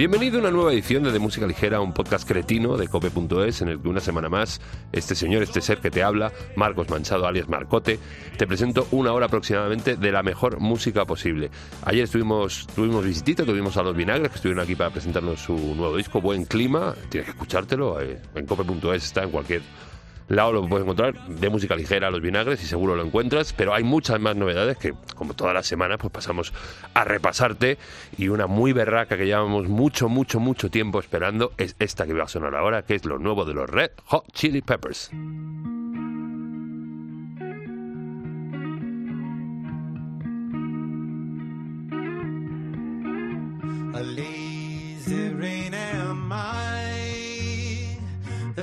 Bienvenido a una nueva edición de Música Ligera, un podcast cretino de cope.es, en el que una semana más, este ser que te habla, Marcos Manchado, alias Marcote, te presento una hora aproximadamente de la mejor música posible. Ayer tuvimos visitita, tuvimos a Los Vinagres, que estuvieron aquí para presentarnos su nuevo disco, Buen Clima. Tienes que escuchártelo, en cope.es está, en cualquier lado lo puedes encontrar, de música ligera a Los Vinagres, y seguro lo encuentras, pero hay muchas más novedades que, como todas las semanas, pues pasamos a repasarte, y una muy berraca que llevamos mucho tiempo esperando es esta que va a sonar ahora, que es lo nuevo de los Red Hot Chili Peppers. A lazy rain am I, the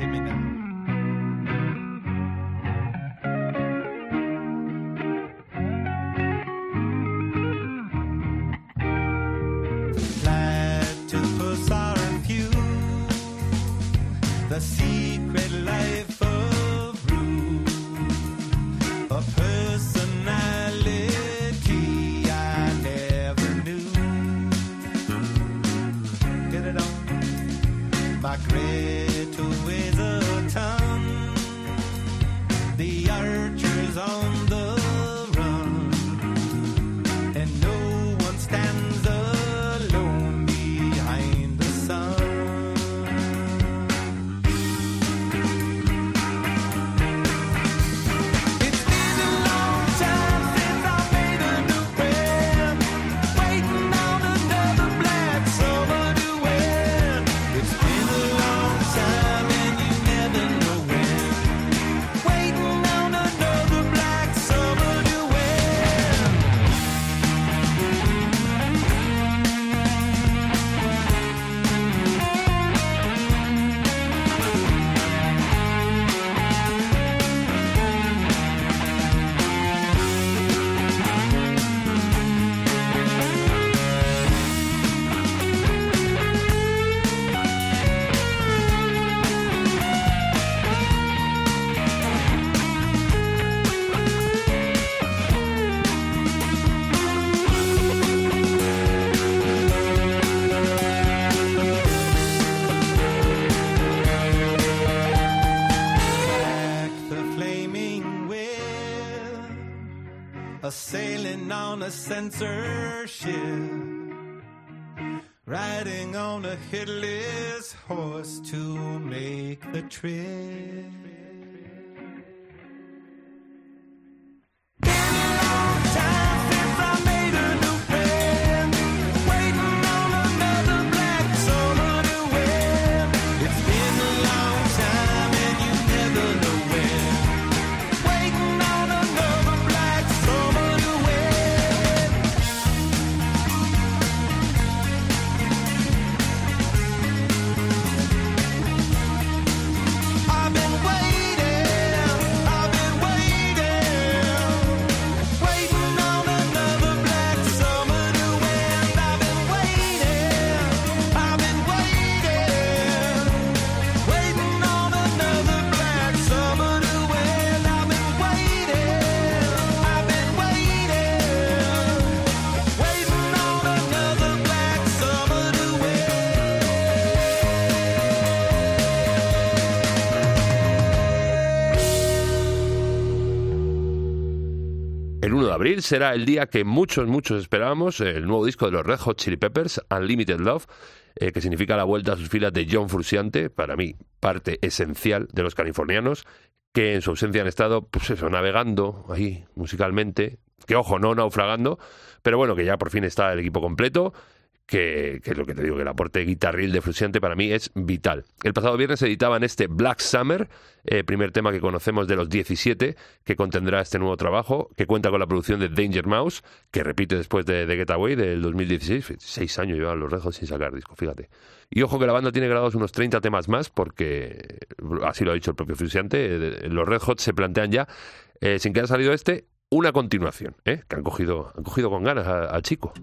Hit me now. Platypus are few, the secret life of Rue, a personality great with a tongue. The archers on the run, and no one stands alone behind the sun. It's been a long time since I made a new friend, waiting on another Black Summer duet. It's been a sailing on a censorship, riding on a hitless horse to make the trip. El 1 de abril será el día que muchos esperábamos, el nuevo disco de los Red Hot Chili Peppers, Unlimited Love, que significa la vuelta a sus filas de John Frusciante, para mí parte esencial de los californianos, que en su ausencia han estado, pues eso, navegando ahí musicalmente, que ojo, no naufragando, pero bueno, que ya por fin está el equipo completo, que es lo que te digo, que el aporte guitarril de Frusciante para mí es vital. El pasado viernes editaban este Black Summer, primer tema que conocemos de los 17, que contendrá este nuevo trabajo, que cuenta con la producción de Danger Mouse, que repite después de The Getaway del 2016, 6 años llevan los Red Hot sin sacar disco, fíjate. Y ojo que la banda tiene grabados unos 30 temas más, porque así lo ha dicho el propio Frusciante, los Red Hot se plantean ya, sin que haya salido este, una continuación, que han cogido con ganas al chico.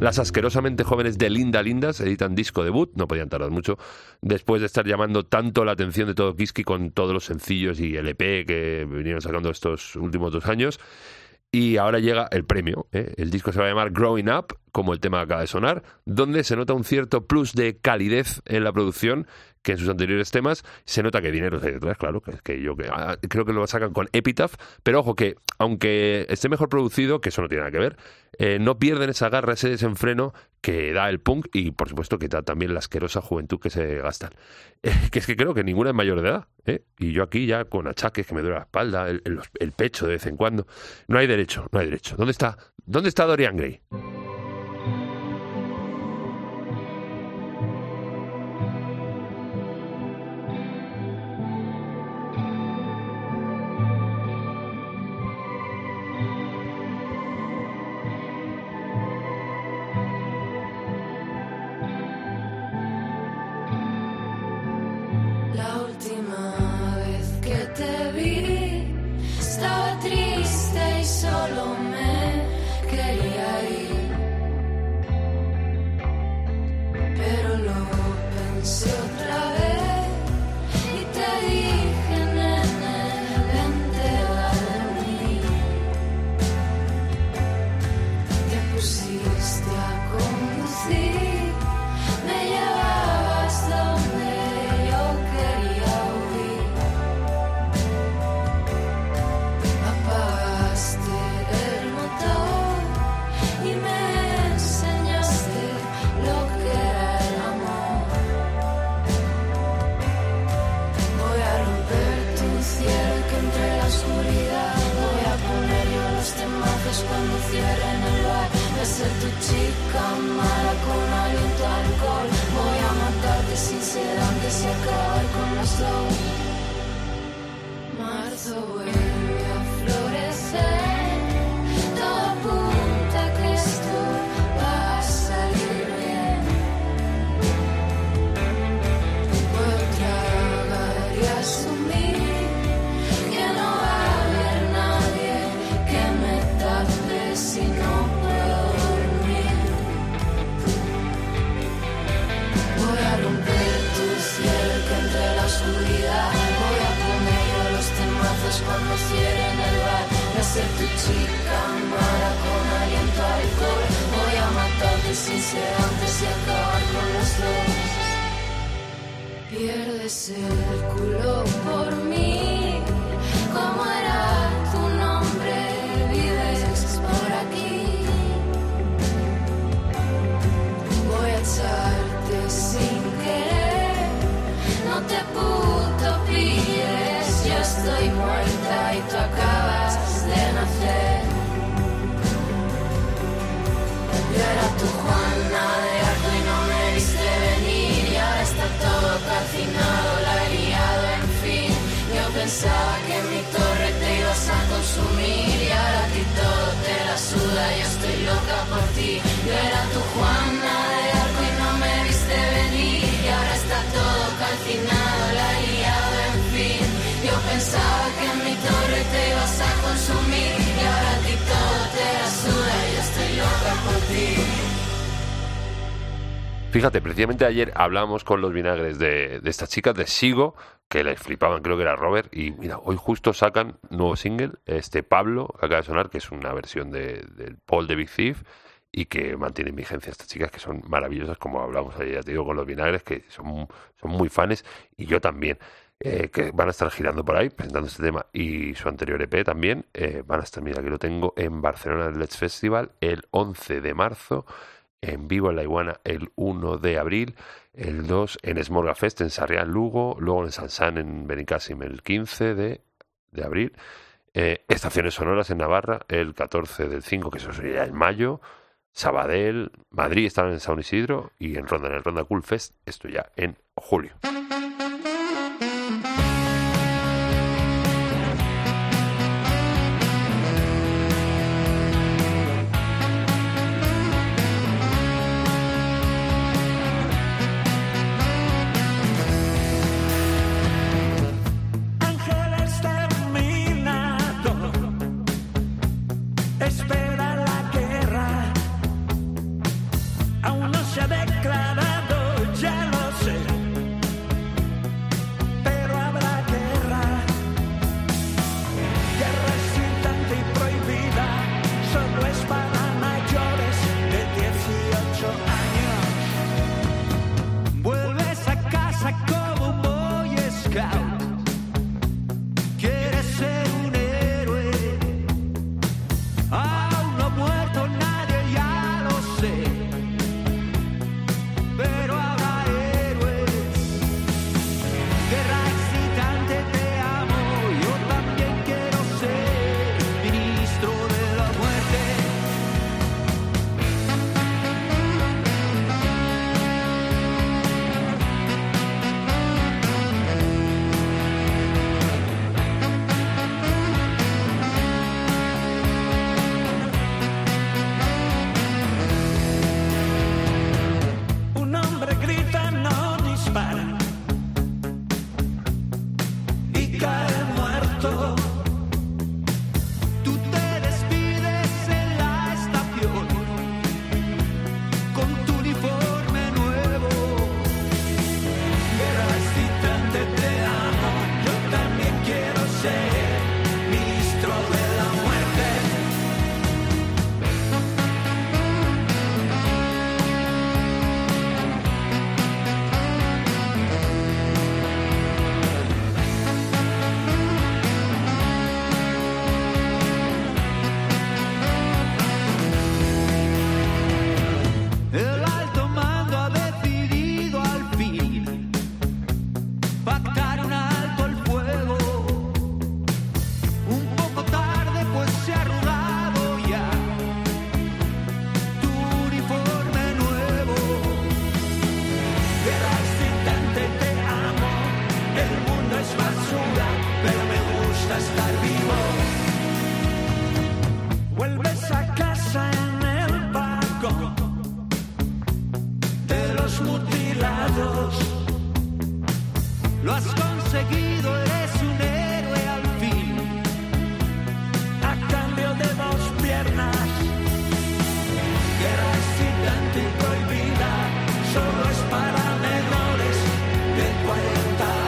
Las asquerosamente jóvenes de Linda Linda se editan disco debut, no podían tardar mucho, después de estar llamando tanto la atención de todo Kiski con todos los sencillos y el EP que vinieron sacando estos últimos 2 años. Y ahora llega el premio, El disco se va a llamar Growing Up, como el tema que acaba de sonar, donde se nota un cierto plus de calidez en la producción que en sus anteriores temas. Se nota que dinero hay detrás, claro, que yo creo que lo sacan con Epitaph, pero ojo que, aunque esté mejor producido, que eso no tiene nada que ver, no pierden esa garra, ese desenfreno que da el punk y, por supuesto, que da también la asquerosa juventud que se gastan. Que es que creo que ninguna es mayor de edad, y yo aquí ya con achaques, que me duele la espalda, el pecho de vez en cuando. No hay derecho. ¿Dónde está Dorian Gray? Pusiste a conducir. calles cuando cierren el bar. Voy a ser tu chica mala con aliento a alcohol. Voy a matarte sin ser antes y acabar con los dos. Marzo vuelve a florecer, todo apunta que esto va a salir bien. Puedo tragar y asumir que no va a haber nadie que me tape si no puedo dormir. Voy a romper tu cielo que entre la oscuridad. Voy a poner yo los temazos cuando cierren el bar. Voy a ser tu chica mala con aliento a alcohol. Voy a matarte sin ser antes y acabar con los dos. Pierdes el culo por mí. ¿Cómo era tu nombre? Vives por aquí. Voy a echarte sin querer. No te puto pilles. Yo estoy muerta y tú acabas de nacer. Yo era tu Juana de Arco y no me viste venir. Y ahora está todo calcinado, la he liado, en fin. Yo pensaba que en mi torre te ibas a consumir. Y ahora a ti todo te la suda, yo estoy loca por ti. Yo era tu Juana de Arco y no me viste venir. Y ahora está todo calcinado, la he liado, en fin. Yo pensaba que en mi torre te ibas a consumir. Y ahora a ti todo te la suda, yo estoy loca por ti. Fíjate, precisamente ayer hablamos con Los Vinagres de estas chicas de Sigo, que les flipaban, creo que era Robert. Y mira, hoy justo sacan nuevo single, Pablo, que acaba de sonar, que es una versión del Paul de Big Thief, y que mantienen vigencia estas chicas que son maravillosas, como hablamos ayer, ya te digo, con Los Vinagres, que son muy fans, y yo también. Que van a estar girando por ahí presentando este tema y su anterior EP también. Van a estar, mira, que lo tengo, en Barcelona, en Let's Festival el 11 de marzo, en vivo en La Iguana el 1 de abril, el 2 en Esmorga Fest en Sarriá, Lugo, luego en Sansán en Benicasim el 15 de abril, Estaciones Sonoras en Navarra el 14 del 5, que eso sería en mayo, Sabadell, Madrid están en San Isidro, y en Ronda, en el Ronda Cool Fest, esto ya en julio. Declarado, ya lo sé, lo has conseguido, eres un héroe al fin, a cambio de dos piernas. Guerra excitante y prohibida, solo es para menores de 40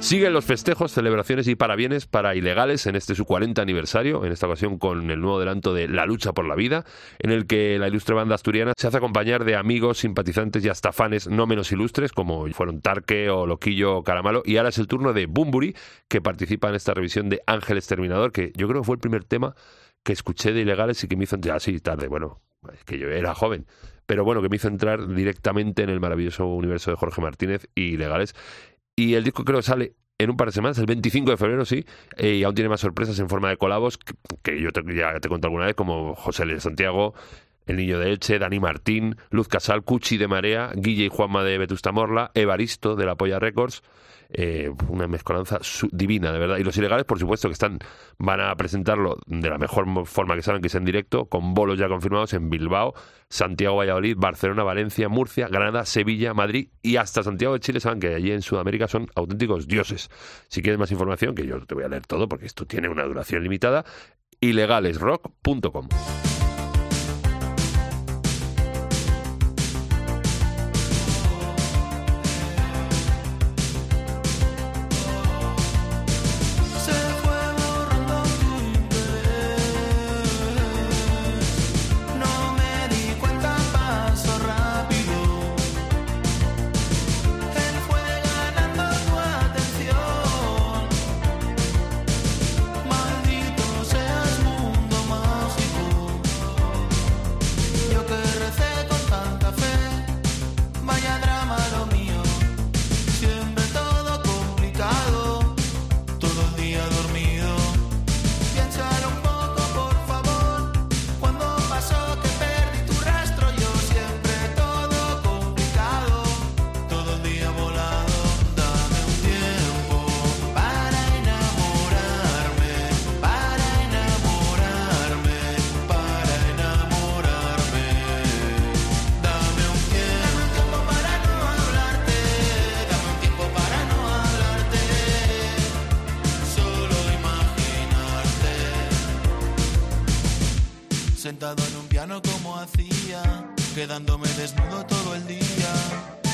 Siguen los festejos, celebraciones y parabienes para Ilegales en este su 40 aniversario, en esta ocasión con el nuevo adelanto de La Lucha por la Vida, en el que la ilustre banda asturiana se hace acompañar de amigos, simpatizantes y hasta fans no menos ilustres, como fueron Tarque o Loquillo o Caramalo, y ahora es el turno de Bumburi, que participa en esta revisión de Ángeles Terminador, que yo creo que fue el primer tema que escuché de Ilegales y que me hizo entrar, así tarde, bueno, es que yo era joven, pero bueno, que me hizo entrar directamente en el maravilloso universo de Jorge Martínez y Ilegales. Y el disco creo que sale en un par de semanas, el 25 de febrero, sí, y aún tiene más sorpresas en forma de colabos, que yo ya te conté alguna vez, como José L. Santiago, El Niño de Elche, Dani Martín, Luz Casal, Cuchi de Marea, Guille y Juanma de Vetusta Morla, Evaristo de La Polla Records, una mezcolanza divina, de verdad. Y los Ilegales, por supuesto, que van a presentarlo de la mejor forma que saben, que es en directo, con bolos ya confirmados en Bilbao, Santiago, Valladolid, Barcelona, Valencia, Murcia, Granada, Sevilla, Madrid y hasta Santiago de Chile. Saben que allí en Sudamérica son auténticos dioses. Si quieres más información, que yo te voy a leer todo porque esto tiene una duración limitada, ilegalesrock.com. Sentado en un piano como hacía, quedándome desnudo todo el día.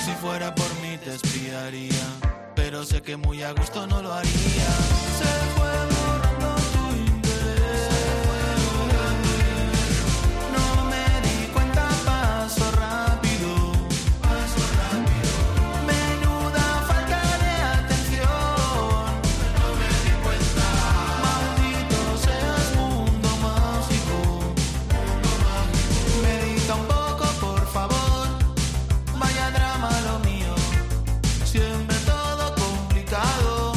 Si fuera por mí te espiaría, pero sé que muy a gusto no lo haría. Se fue borrando tu interés, se fue borrando mí. No me di cuenta, pasó rápido, pasó rápido. Menuda falta de atención, no me di cuenta. Maldito seas mundo mágico. Todo complicado.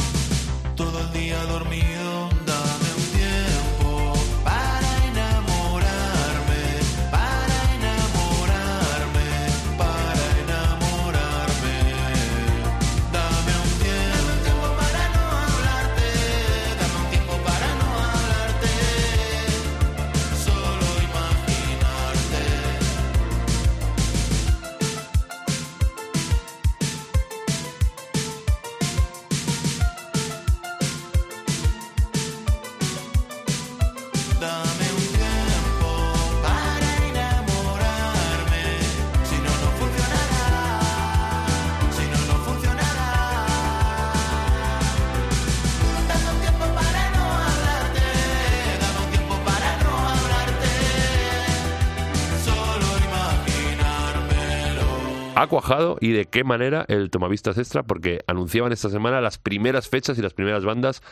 ha cuajado y de qué manera el Tomavistas Extra, porque anunciaban esta semana las primeras fechas y las primeras bandas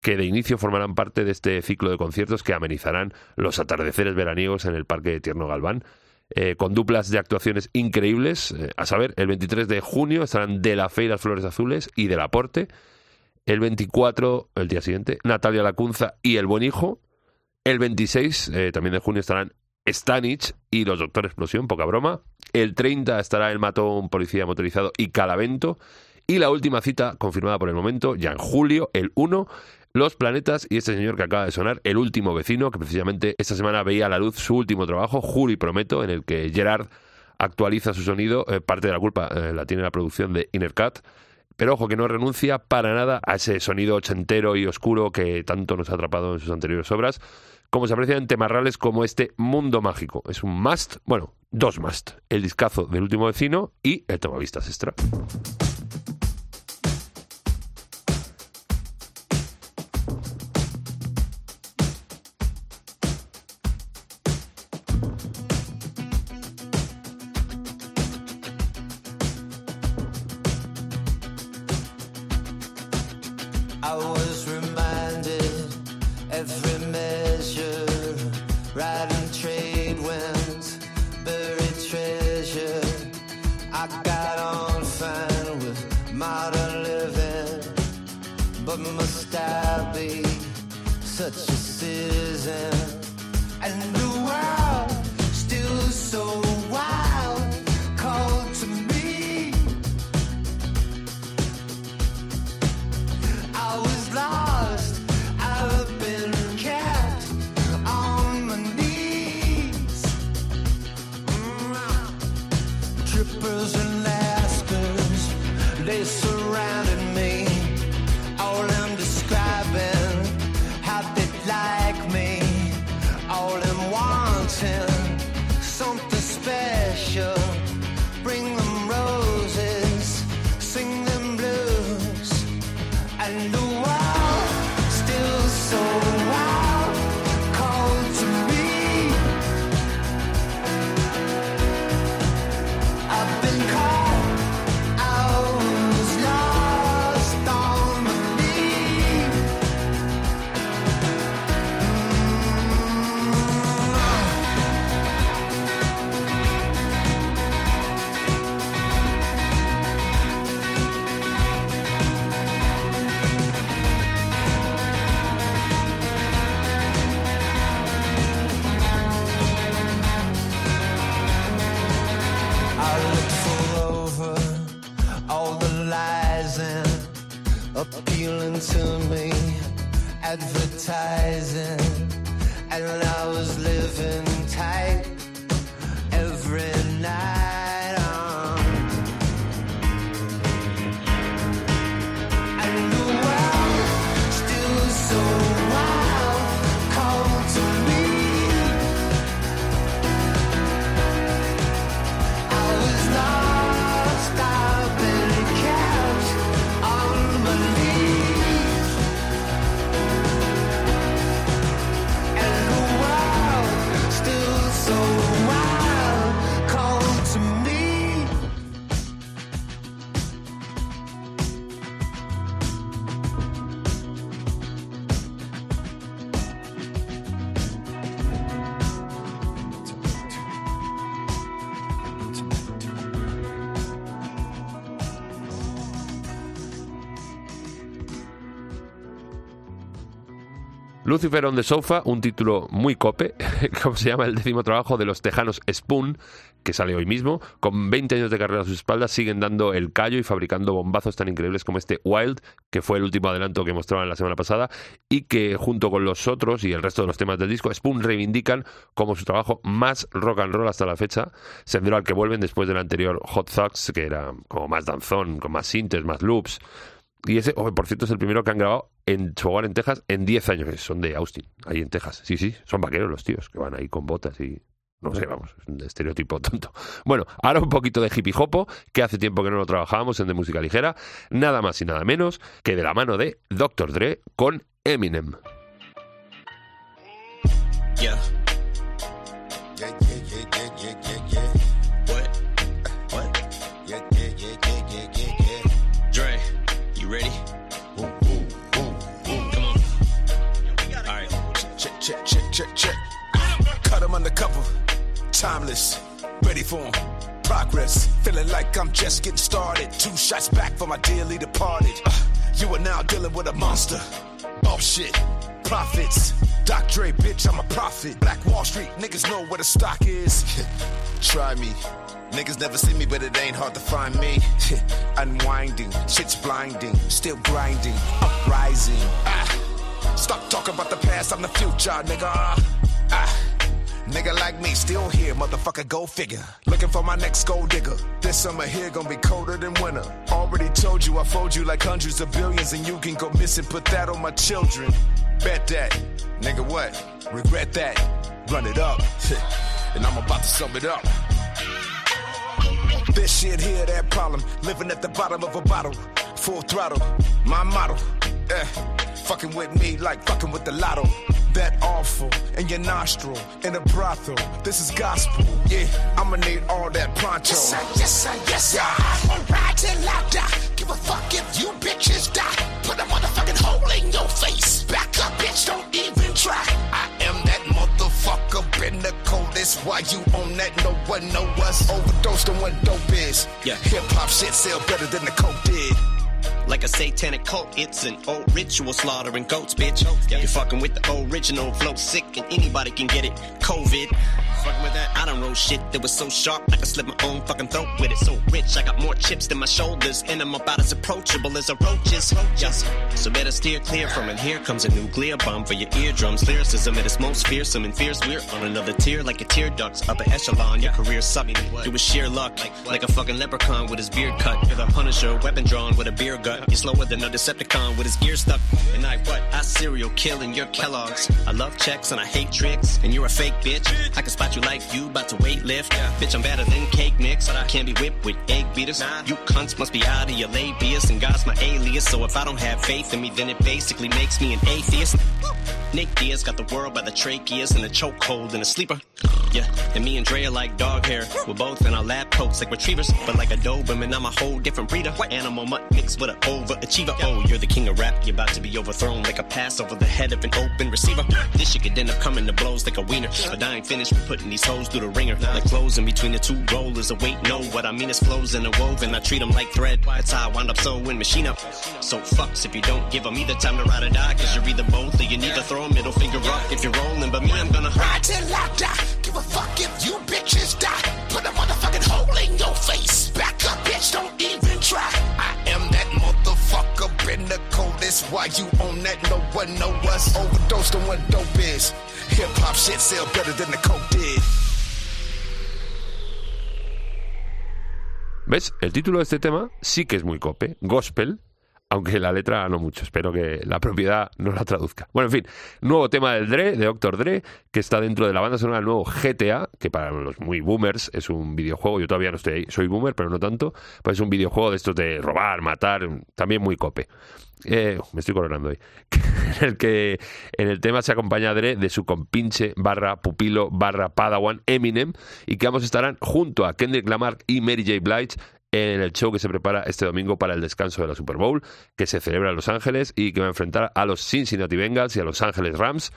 que de inicio formarán parte de este ciclo de conciertos que amenizarán los atardeceres veraniegos en el Parque de Tierno Galván, con duplas de actuaciones increíbles. A saber, el 23 de junio estarán De la Fe y las Flores Azules y Del Aporte. El 24, el día siguiente, Natalia Lacunza y El Buen Hijo. El 26, también de junio, estarán Stanich y los Doctor Explosión, poca broma. El 30 estará El Matón, Policía Motorizado y Calavento. Y la última cita, confirmada por el momento, ya en julio, el 1, Los Planetas y este señor que acaba de sonar, El Último Vecino, que precisamente esta semana veía a la luz su último trabajo, Juro y Prometo, en el que Gerard actualiza su sonido. Parte de la culpa la tiene la producción de Innercat, pero ojo que no renuncia para nada a ese sonido ochentero y oscuro que tanto nos ha atrapado en sus anteriores obras, como se aprecia en temarrales como este Mundo Mágico. Es un must, bueno, dos must, el discazo del Último Vecino y el Tomavistas Extra. Lucifer on the Sofa, un título muy cope, como se llama el 10º trabajo de los tejanos Spoon, que sale hoy mismo. Con 20 años de carrera a sus espaldas, siguen dando el callo y fabricando bombazos tan increíbles como este Wild, que fue el último adelanto que mostraban la semana pasada y que, junto con los otros y el resto de los temas del disco, Spoon reivindican como su trabajo más rock and roll hasta la fecha, sendero al que vuelven después del anterior Hot Thugs, que era como más danzón, con más sintes, más loops. Y ese, por cierto, es el primero que han grabado en su hogar en Texas en 10 años. Son de Austin, ahí en Texas. Sí, sí, son vaqueros los tíos, que van ahí con botas y... no sé, vamos, es un estereotipo tonto. Bueno, ahora un poquito de hippie hopo, que hace tiempo que no lo trabajábamos en De Música Ligera. Nada más y nada menos que de la mano de Dr. Dre con Eminem. Yeah. Yeah, yeah, yeah, yeah, yeah, yeah. What? What? ready? Boom, boom, boom, boom. Come on. All right. Check, check, check, check, check. Cut them undercover. Timeless. Ready for them. Progress. Feeling like I'm just getting started. 2 shots back for my dearly departed. You are now dealing with a monster. Oh shit. Profits. Dr. Dre, bitch, I'm a prophet. Black Wall Street, niggas know where the stock is. Try me. Niggas never see me, but it ain't hard to find me. Unwinding, shit's blinding. Still grinding, uprising. Stop talking about the past, I'm the future, nigga. Nigga like me, still here, motherfucker, go figure. Looking for my next gold digger. This summer here gonna be colder than winter. Already told you I fold you like hundreds of billions, and you can go missing, put that on my children. Bet that, nigga what? Regret that, run it up. And I'm about to sum it up. This shit here, that problem. Living at the bottom of a bottle. Full throttle, my motto. Fucking with me like fucking with the lotto. That awful in your nostril, in a brothel. This is gospel. Yeah, I'ma need all that pronto. Yes, sir, yes, sir, yes, sir. Yeah. Alright till I die. Give a fuck if you bitches die. Put a motherfucking hole in your face. Back up, bitch, don't even try. I am that motherfucker in the coldest. Why you on that? No one know us. Overdosed on what dope is. Yeah, hip-hop shit sell better than the coke did. Like a satanic cult, it's an old ritual slaughtering goats, bitch. You're fucking with the original flow, sick, and anybody can get it. COVID. Fucking with that. I done roll shit that was so sharp, I could slit my own fucking throat with it. So rich, I got more chips than my shoulders, and I'm about as approachable as a roach is. So better steer clear from it. Here comes a nuclear bomb for your eardrums. Lyricism at its most fearsome and fierce. We're on another tier like a tear duct's upper echelon. Your career sucked. It was sheer luck, like a fucking leprechaun with his beard cut. You're the Punisher, weapon drawn with a beer gun. You're slower than a Decepticon with his gear stuck. And I what? I serial killing your Kellogg's. I love checks and I hate tricks. And you're a fake bitch. I can spot you like you about to weight lift. Bitch, I'm better than cake mix. I can't be whipped with egg beaters. You cunts must be out of your labias. And God's my alias. So if I don't have faith in me, then it basically makes me an atheist. Nick Diaz got the world by the tracheas and a chokehold and a sleeper. Yeah, and me and Dre are like dog hair. We're both in our lab coats like retrievers. But like a Doberman, I'm a whole different breeder. What? Animal mutt mixed with an overachiever. Oh, you're the king of rap. You're about to be overthrown like a pass over the head of an open receiver. This shit could end up coming to blows like a wiener. But I ain't finished with putting these hoes through the ringer. Like clothes in between the two rollers. Oh, wait, no, what I mean is flows in a woven. I treat them like thread. That's how I wound up sewing machine up. So fucks if you don't give them either time to ride or die. Cause you're either both or you need to throw middle finger up if you're rolling, but me, I'm gonna ride till I die. Give a fuck if you bitches die. Put a motherfucking hole in your face. Back up, bitch, don't even try. I am that motherfucker in the coldest. Why you on that? No one know us. Overdosed on what dope is. Hip hop shit sell better than the coke did. ¿Ves? El título de este tema sí que es muy cope. Gospel. Aunque la letra no mucho, espero que la propiedad no la traduzca. Bueno, en fin, nuevo tema del Dre, de Dr. Dre, que está dentro de la banda sonora del nuevo GTA, que para los muy boomers es un videojuego, yo todavía no estoy ahí, soy boomer, pero no tanto, pues es un videojuego de estos de robar, matar, también muy cope. Me estoy coronando hoy. En el tema se acompaña a Dre de su compinche / pupilo / padawan Eminem, y que ambos estarán junto a Kendrick Lamar y Mary J. Blige en el show que se prepara este domingo para el descanso de la Super Bowl, que se celebra en Los Ángeles y que va a enfrentar a los Cincinnati Bengals y a los Ángeles Rams,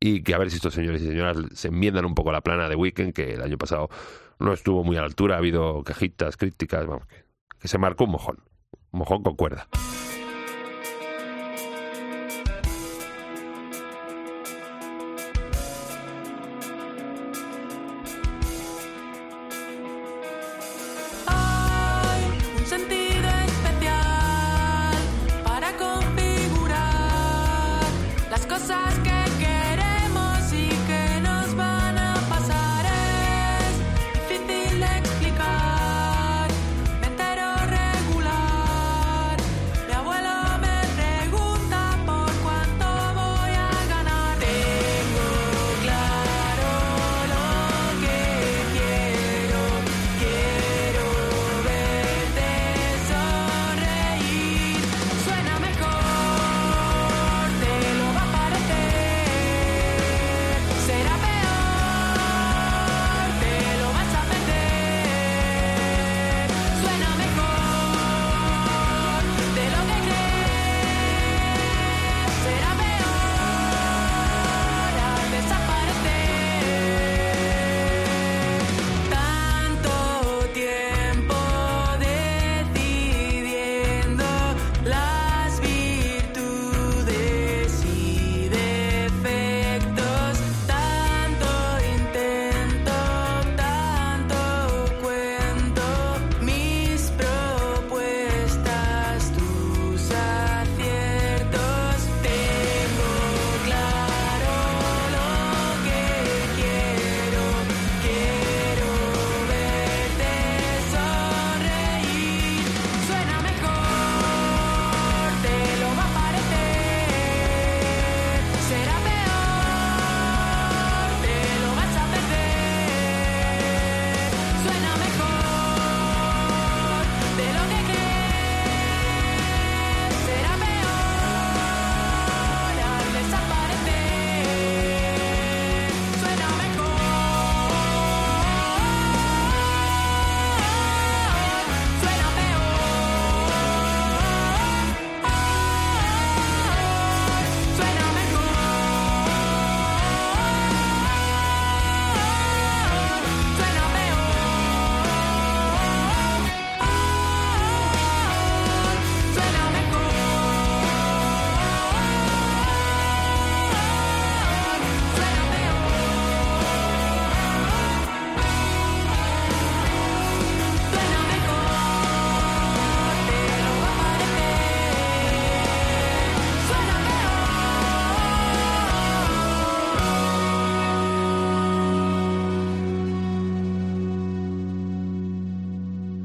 y que a ver si estos señores y señoras se enmiendan un poco la plana de Weekend, que el año pasado no estuvo muy a la altura, ha habido cajitas, críticas, vamos, que se marcó un mojón con cuerda.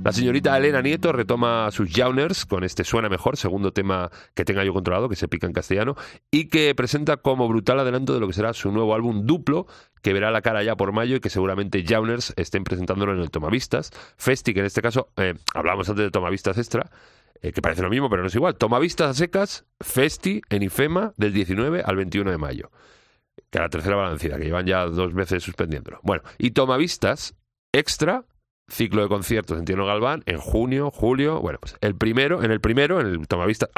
La señorita Elena Nieto retoma sus Jauners con este Suena Mejor, segundo tema que tenga yo controlado, que se pica en castellano, y que presenta como brutal adelanto de lo que será su nuevo álbum Duplo, que verá la cara ya por mayo y que seguramente Jauners estén presentándolo en el Tomavistas Festi, que en este caso, hablábamos antes de Tomavistas Extra, que parece lo mismo pero no es igual. Tomavistas a secas, Festi en IFEMA del 19 al 21 de mayo. Que a la tercera balancida, que llevan ya 2 veces suspendiéndolo. Bueno, y Tomavistas Extra, ciclo de conciertos en Tierno Galván, en junio, julio. Bueno, pues en el Tomavistas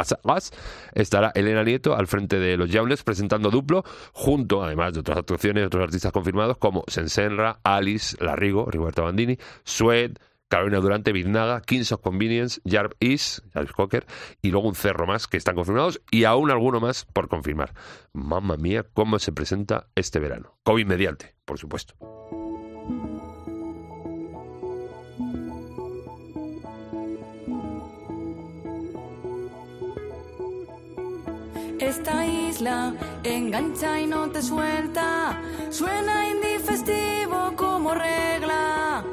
estará Elena Nieto al frente de los Jauners presentando Duplo, junto, además de otras actuaciones, otros artistas confirmados como Sensenra, Alice, Larrigo, Rigoberta Bandini, Sued, Carolina Durante, Biznaga, Kings of Convenience, Jarb Is, Jarvis Cocker, y luego un cerro más que están confirmados y aún alguno más por confirmar. Mamma mía, cómo se presenta este verano. COVID mediante, por supuesto. Esta isla engancha y no te suelta, suena indifestivo como regla.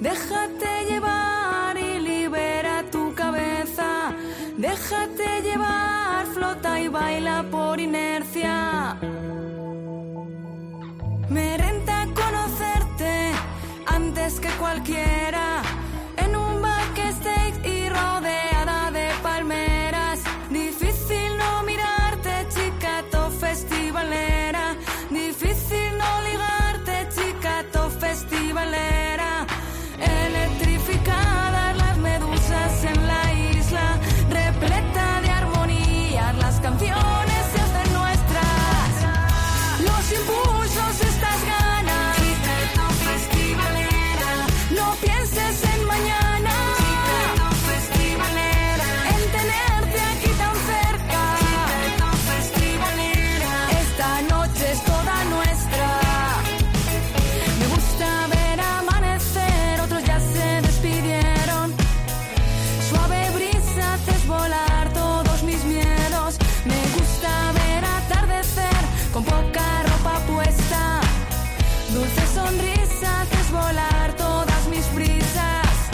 Déjate llevar y libera tu cabeza. Déjate llevar, flota y baila por inercia. Me renta conocerte antes que cualquiera. En un backstage y rodeada de palmeras. Difícil no mirarte, chica to festivalera. Difícil no ligarte, chica to festivalera. Electrificadas las medusas en la isla, repleta de armonías, las canciones se hacen nuestras. Los impulsos, estas ganas, chica to festivalera. No pienses en mañana, chica to festivalera. En tenerte aquí tan cerca, chica to festivalera. Esta noche es toda nuestra. Me gusta ver amanecer. Volar todos mis miedos. Me gusta ver atardecer con poca ropa puesta. Dulce sonrisa, haces volar todas mis brisas.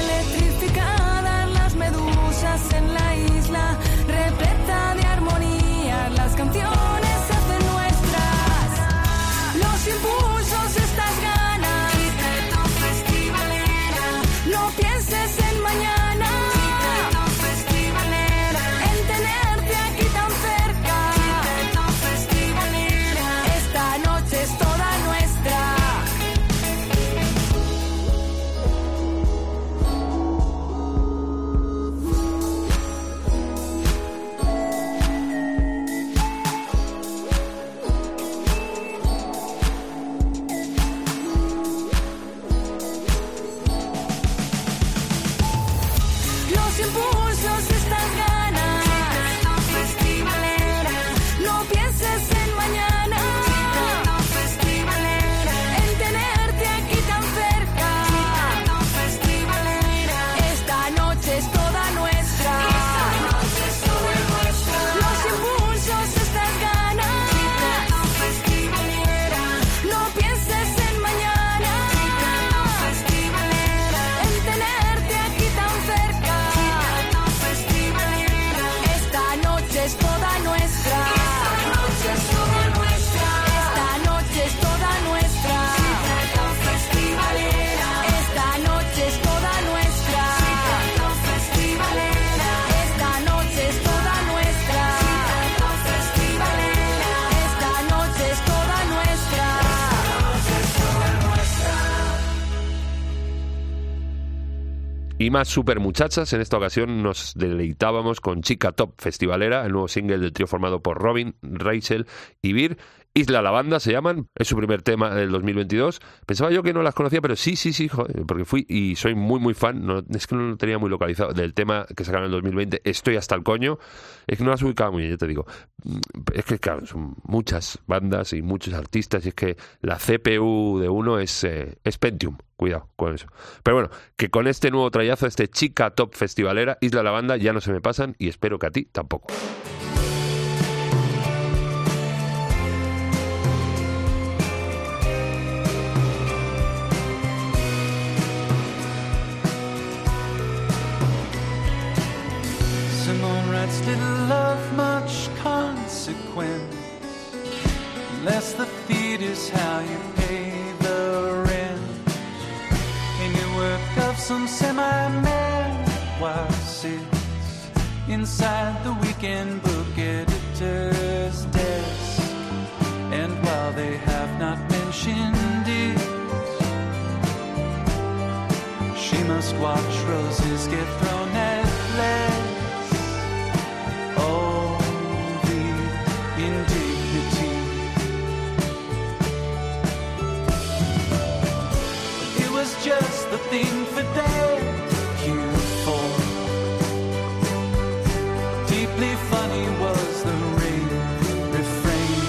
Electrificadas las medusas en la isla, repleta de armonía, las canciones se hacen nuestras. Los impulsos, estas ganas, chica to festivalera. No pienses en mañana, chica to festivalera. Y más super muchachas, en esta ocasión nos deleitábamos con Chica Top Festivalera, el nuevo single del trío formado por Robin, Rachel y Vir. Isla La Banda se llaman, es su primer tema del 2022. Pensaba yo que no las conocía, pero sí, joder, porque fui y soy muy, muy fan, no, es que no lo tenía muy localizado, del tema que sacaron en el 2020, Estoy hasta el coño, es que no las ubicaba muy bien, yo te digo. Es que, claro, son muchas bandas y muchos artistas y es que la CPU de uno es Pentium. Cuidado con eso. Pero bueno, que con este nuevo trayazo, este Chica Top Festivalera, Isla La Banda, ya no se me pasan y espero que a ti tampoco. consequence, unless the feed is how you pay the rent. A new work of some semi-man while sits inside the weekend book editor's desk. And while they have not mentioned it, she must watch roses get thrown at lead. Just the thing for that you for. Deeply funny was the refrain.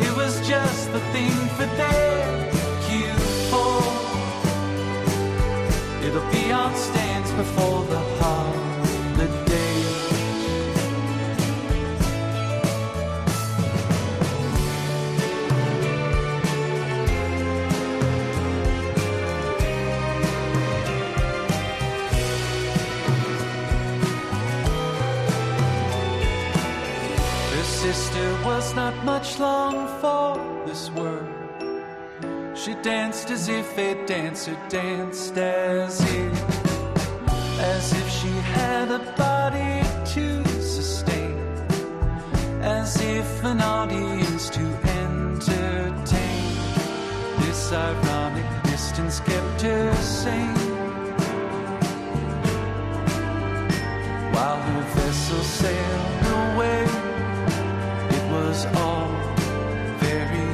It was just the thing for that you for. It'll be on stands before the holiday. Sister was not much long for this world. She danced as if a dancer danced as if she had a body to sustain, as if an audience to entertain. This ironic distance kept her sane, while her vessel sailed away. Was all very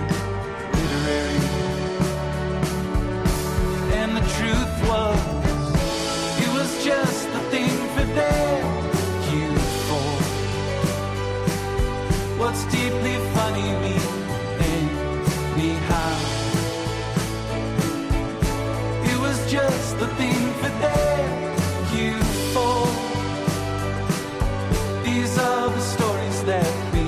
literary, and the truth was, it was just the thing for them. You for what's deeply funny me and me how. It was just the thing for them. You for these are the stories that we.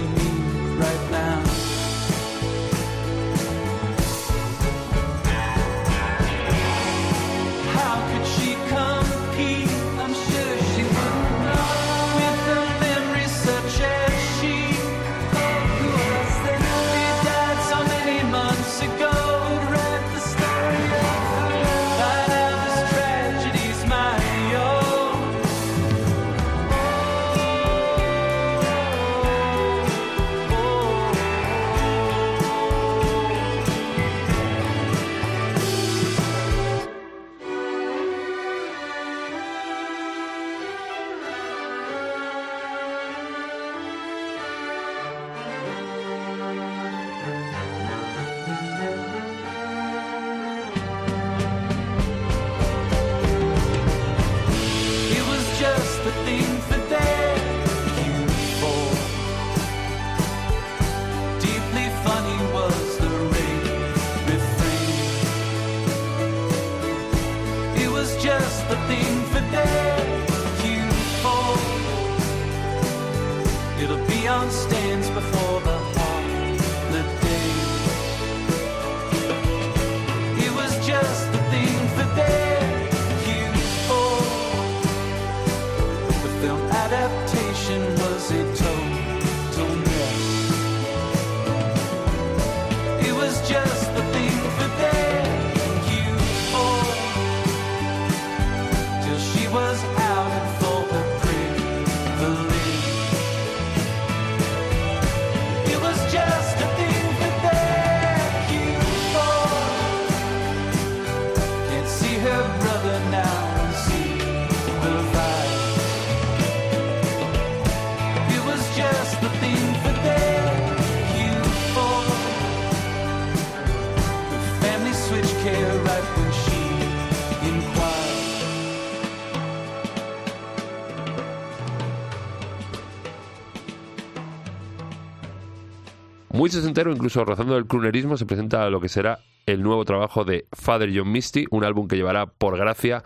Muy sesentero, incluso rozando el croonerismo, se presenta lo que será el nuevo trabajo de Father John Misty, un álbum que llevará por gracia,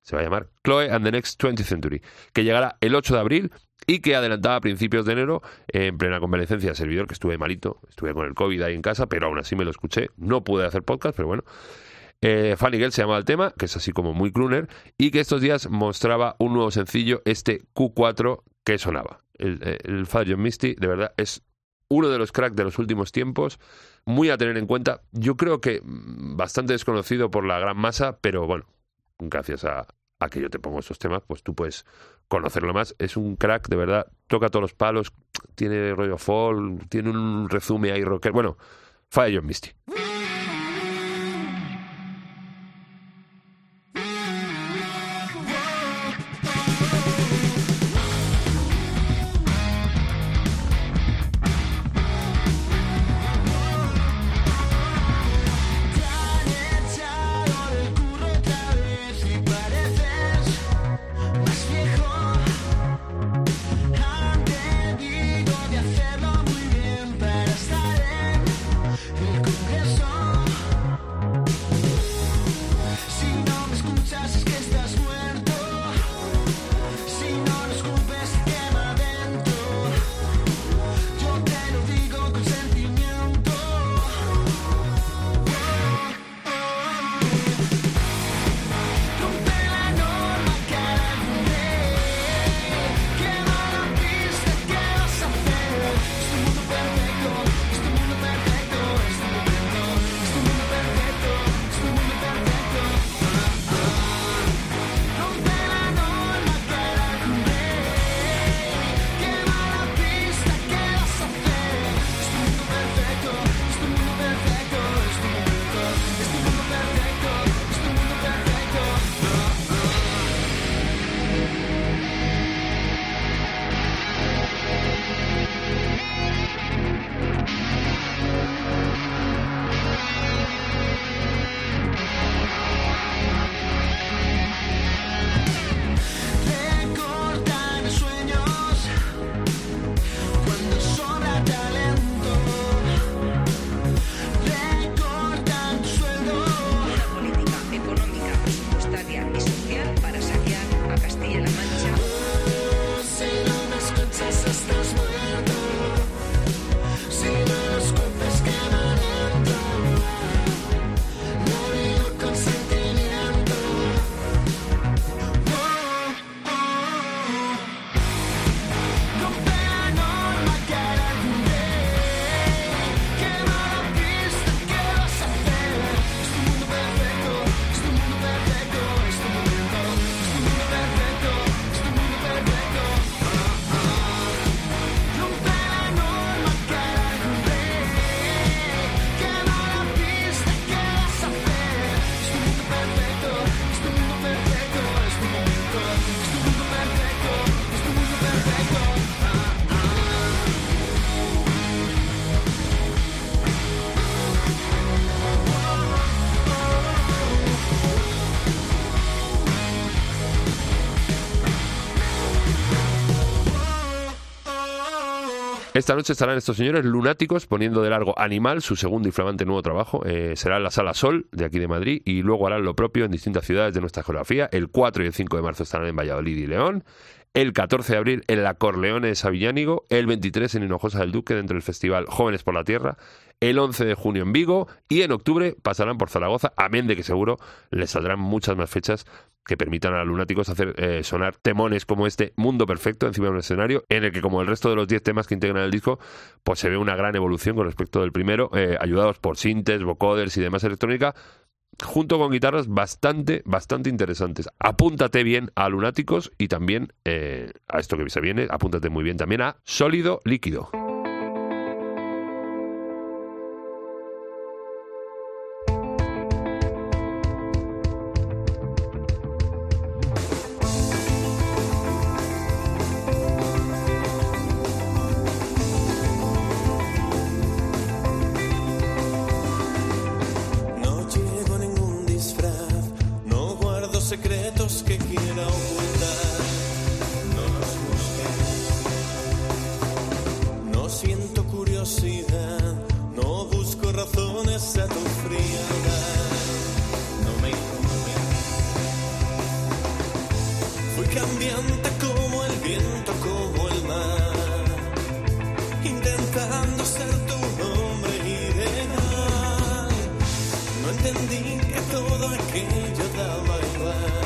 se va a llamar Chloe and the Next 20th Century, que llegará el 8 de abril y que adelantaba a principios de enero, en plena convalecencia de servidor, que estuve malito, estuve con el COVID ahí en casa, pero aún así me lo escuché, no pude hacer podcast, pero bueno. Funny Girl se llama el tema, que es así como muy crooner, y que estos días mostraba un nuevo sencillo, este Q4, que sonaba. el Father John Misty, de verdad, es uno de los cracks de los últimos tiempos, muy a tener en cuenta. Yo creo que bastante desconocido por la gran masa, pero bueno, gracias a que yo te pongo estos temas, pues tú puedes conocerlo más. Es un crack, de verdad, toca todos los palos, tiene rollo folk, tiene un resumen ahí rocker. Bueno, Father John Misty. Esta noche estarán estos señores lunáticos poniendo de largo Animal, su segundo y flamante nuevo trabajo. Será en la Sala Sol de aquí de Madrid y luego harán lo propio en distintas ciudades de nuestra geografía. El 4 y el 5 de marzo estarán en Valladolid y León. El 14 de abril en la Corleone de Sabiñánigo. El 23 en Hinojosa del Duque dentro del Festival Jóvenes por la Tierra. El 11 de junio en Vigo y en octubre pasarán por Zaragoza, amén de que seguro les saldrán muchas más fechas que permitan a Lunáticos hacer sonar temones como este Mundo Perfecto encima de un escenario en el que, como el resto de los 10 temas que integran el disco, pues se ve una gran evolución con respecto del primero, ayudados por sintes, vocoders y demás electrónica, junto con guitarras bastante interesantes. Apúntate bien a Lunáticos y también a esto que se viene, apúntate muy bien también a Sólido Líquido. Secretos que quiera ocultar, no los busqué. No siento curiosidad, no busco razones a tu frialdad. No me incumbía. Fui cambiante como el viento, como el mar, intentando ser tu hombre ideal. No entendí que todo aquello daba igual.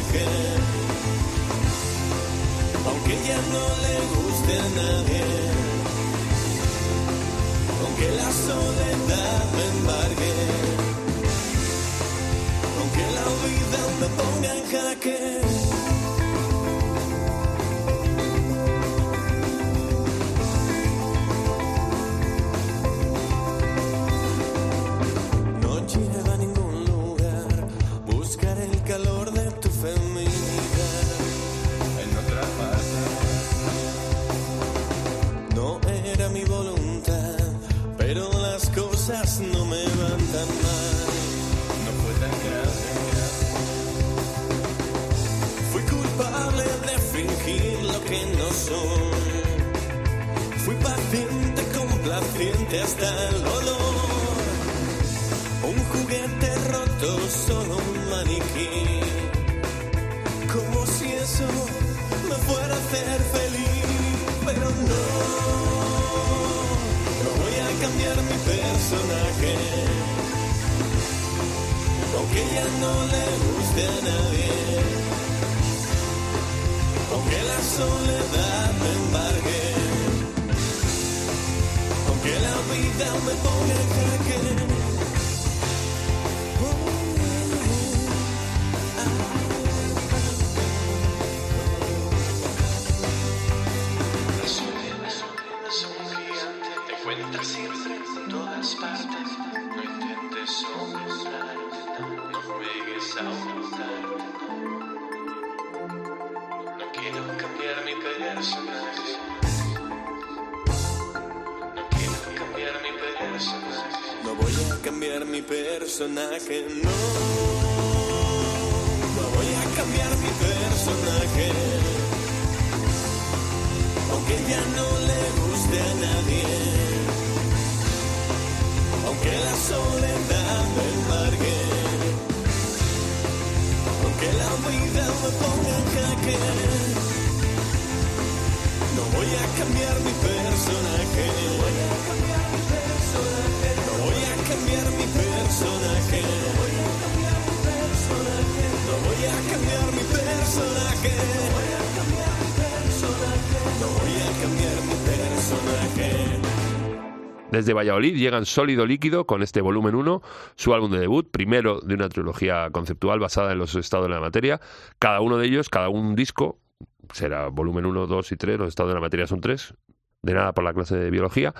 aquel, aunque ya no le guste a nadie, aunque la soledad me embargue, aunque la vida me ponga en jaque. No me van tan mal, no fue tan grave. Fui culpable de fingir lo que no soy. Fui paciente, complaciente hasta el dolor. Un juguete roto, solo un maniquí. Como si eso me fuera a hacer feliz, pero no. No voy a cambiar mi personaje, aunque ya no le guste a nadie, aunque la soledad me embargue, aunque la vida me ponga en jaque. Personaje, no, no voy a cambiar mi personaje, aunque ya no le guste a nadie, aunque la soledad me embargue, aunque la vida me ponga en jaque, no voy a cambiar mi personaje, voy a cambiar mi personaje. Personaje. No voy a cambiar mi personaje, no voy a cambiar mi personaje, no voy a cambiar mi personaje, no voy a cambiar mi personaje. Desde Valladolid llegan Sólido Líquido con este volumen 1, su álbum de debut, primero de una trilogía conceptual basada en los estados de la materia. Cada uno de ellos, cada un disco, será volumen 1, 2 y 3, los estados de la materia son 3, de nada por la clase de biología.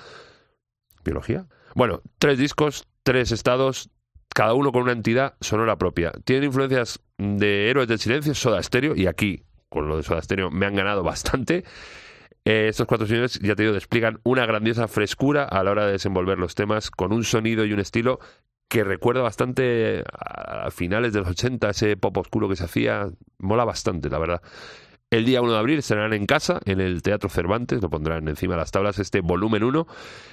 ¿Biología? Bueno, 3 discos, 3 estados, cada uno con una entidad sonora propia. Tienen influencias de Héroes del Silencio, Soda Stereo, y aquí, con lo de Soda Stereo, me han ganado bastante. Estos 4 señores, ya te digo, despliegan una grandiosa frescura a la hora de desenvolver los temas, con un sonido y un estilo que recuerda bastante a finales de los 80, ese pop oscuro que se hacía. Mola bastante, la verdad. El día 1 de abril estarán en casa, en el Teatro Cervantes, lo pondrán encima de las tablas, este volumen 1,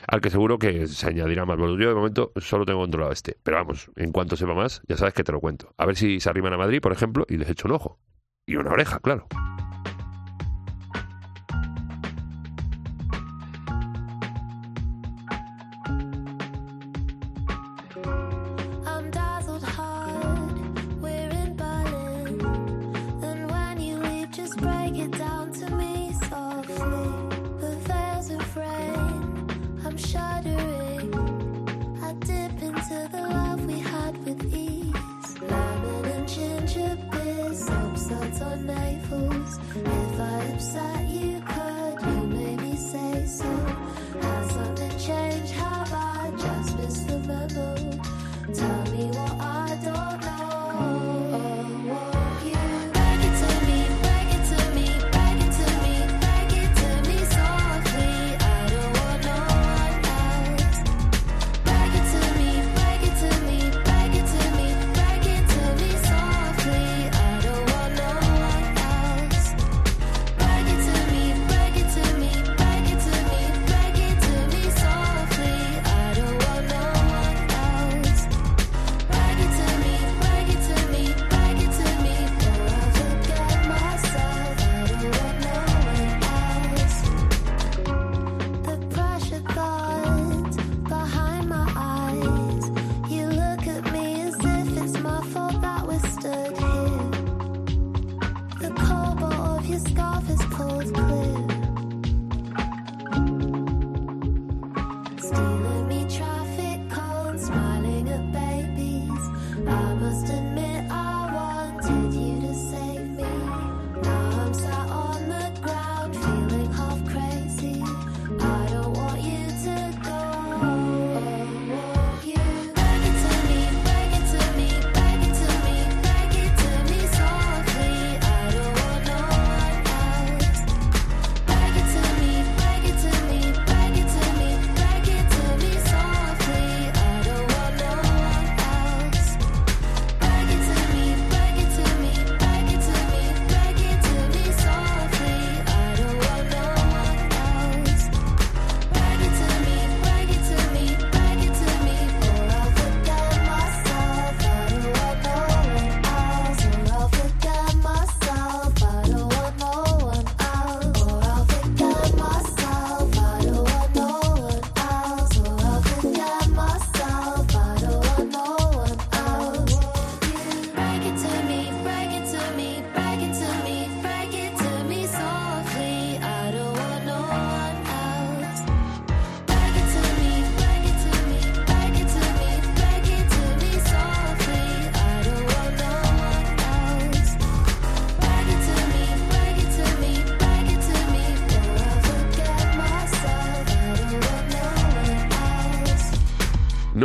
al que seguro que se añadirá más. Bueno, yo de momento solo tengo controlado este, pero vamos, en cuanto sepa más, ya sabes que te lo cuento. A ver si se arriman a Madrid, por ejemplo, y les echo un ojo. Y una oreja, claro. Knife holes.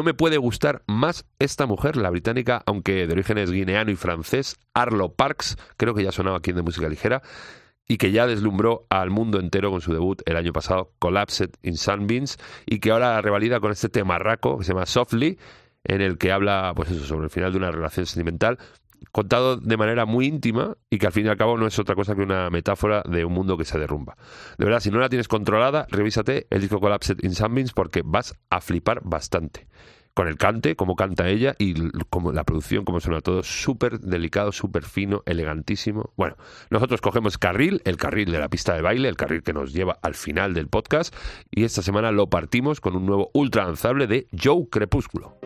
No me puede gustar más esta mujer, la británica, aunque de origen es guineano y francés, Arlo Parks, creo que ya sonaba aquí en De Música Ligera, y que ya deslumbró al mundo entero con su debut el año pasado, Collapsed in Sunbeams, y que ahora revalida con este temarraco que se llama Softly, en el que habla, pues eso, sobre el final de una relación sentimental, contado de manera muy íntima y que al fin y al cabo no es otra cosa que una metáfora de un mundo que se derrumba. De verdad, si no la tienes controlada, revísate el disco Collapsed in Sunbeams porque vas a flipar bastante. Con el cante, como canta ella y como la producción, como suena todo, súper delicado, súper fino, elegantísimo. Bueno, nosotros cogemos el carril de la pista de baile, el carril que nos lleva al final del podcast, y esta semana lo partimos con un nuevo ultra danzable de Joe Crepúsculo.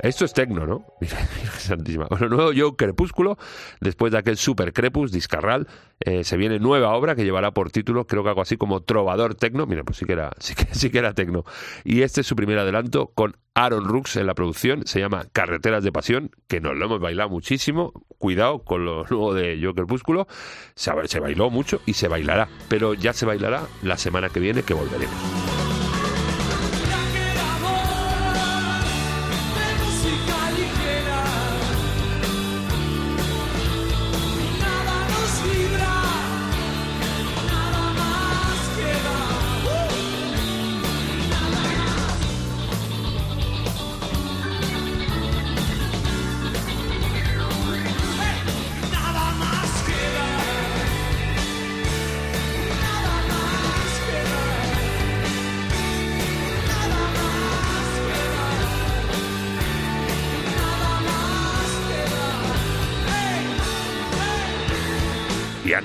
Esto es tecno, ¿no? Mira, santísima. Bueno, nuevo Joe Crepúsculo, después de aquel Super Crepus, Discarral, se viene nueva obra que llevará por título, creo que algo así como Trovador Tecno. Mira, pues sí que era tecno. Y este es su primer adelanto con Aaron Rooks en la producción, se llama Carreteras de Pasión, que nos lo hemos bailado muchísimo. Cuidado con lo nuevo de Joe Crepúsculo. Se bailó mucho y se bailará, pero ya se bailará la semana que viene, que volveremos.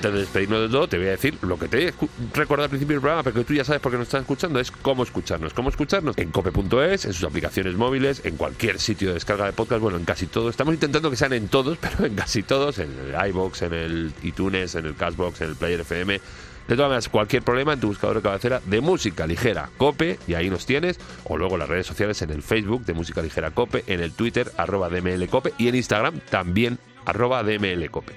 antes de despedirnos de todo, te voy a decir lo que te he recordado al principio del programa, pero que tú ya sabes porque nos estás escuchando, es cómo escucharnos. Cómo escucharnos en cope.es, en sus aplicaciones móviles, en cualquier sitio de descarga de podcast, bueno, en casi todo. Estamos intentando que sean en todos, pero en casi todos, en el iVoox, en el iTunes, en el Castbox, en el Player FM. De todas maneras, cualquier problema en tu buscador de cabecera de Música Ligera Cope, y ahí nos tienes, o luego en las redes sociales, en el Facebook de Música Ligera Cope, en el Twitter, @dmlcope, y en Instagram también, @dmlcope.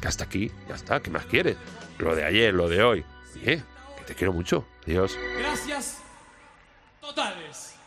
Que hasta aquí, ya está, ¿qué más quieres? Lo de ayer, lo de hoy. Que te quiero mucho. Adiós. Gracias totales.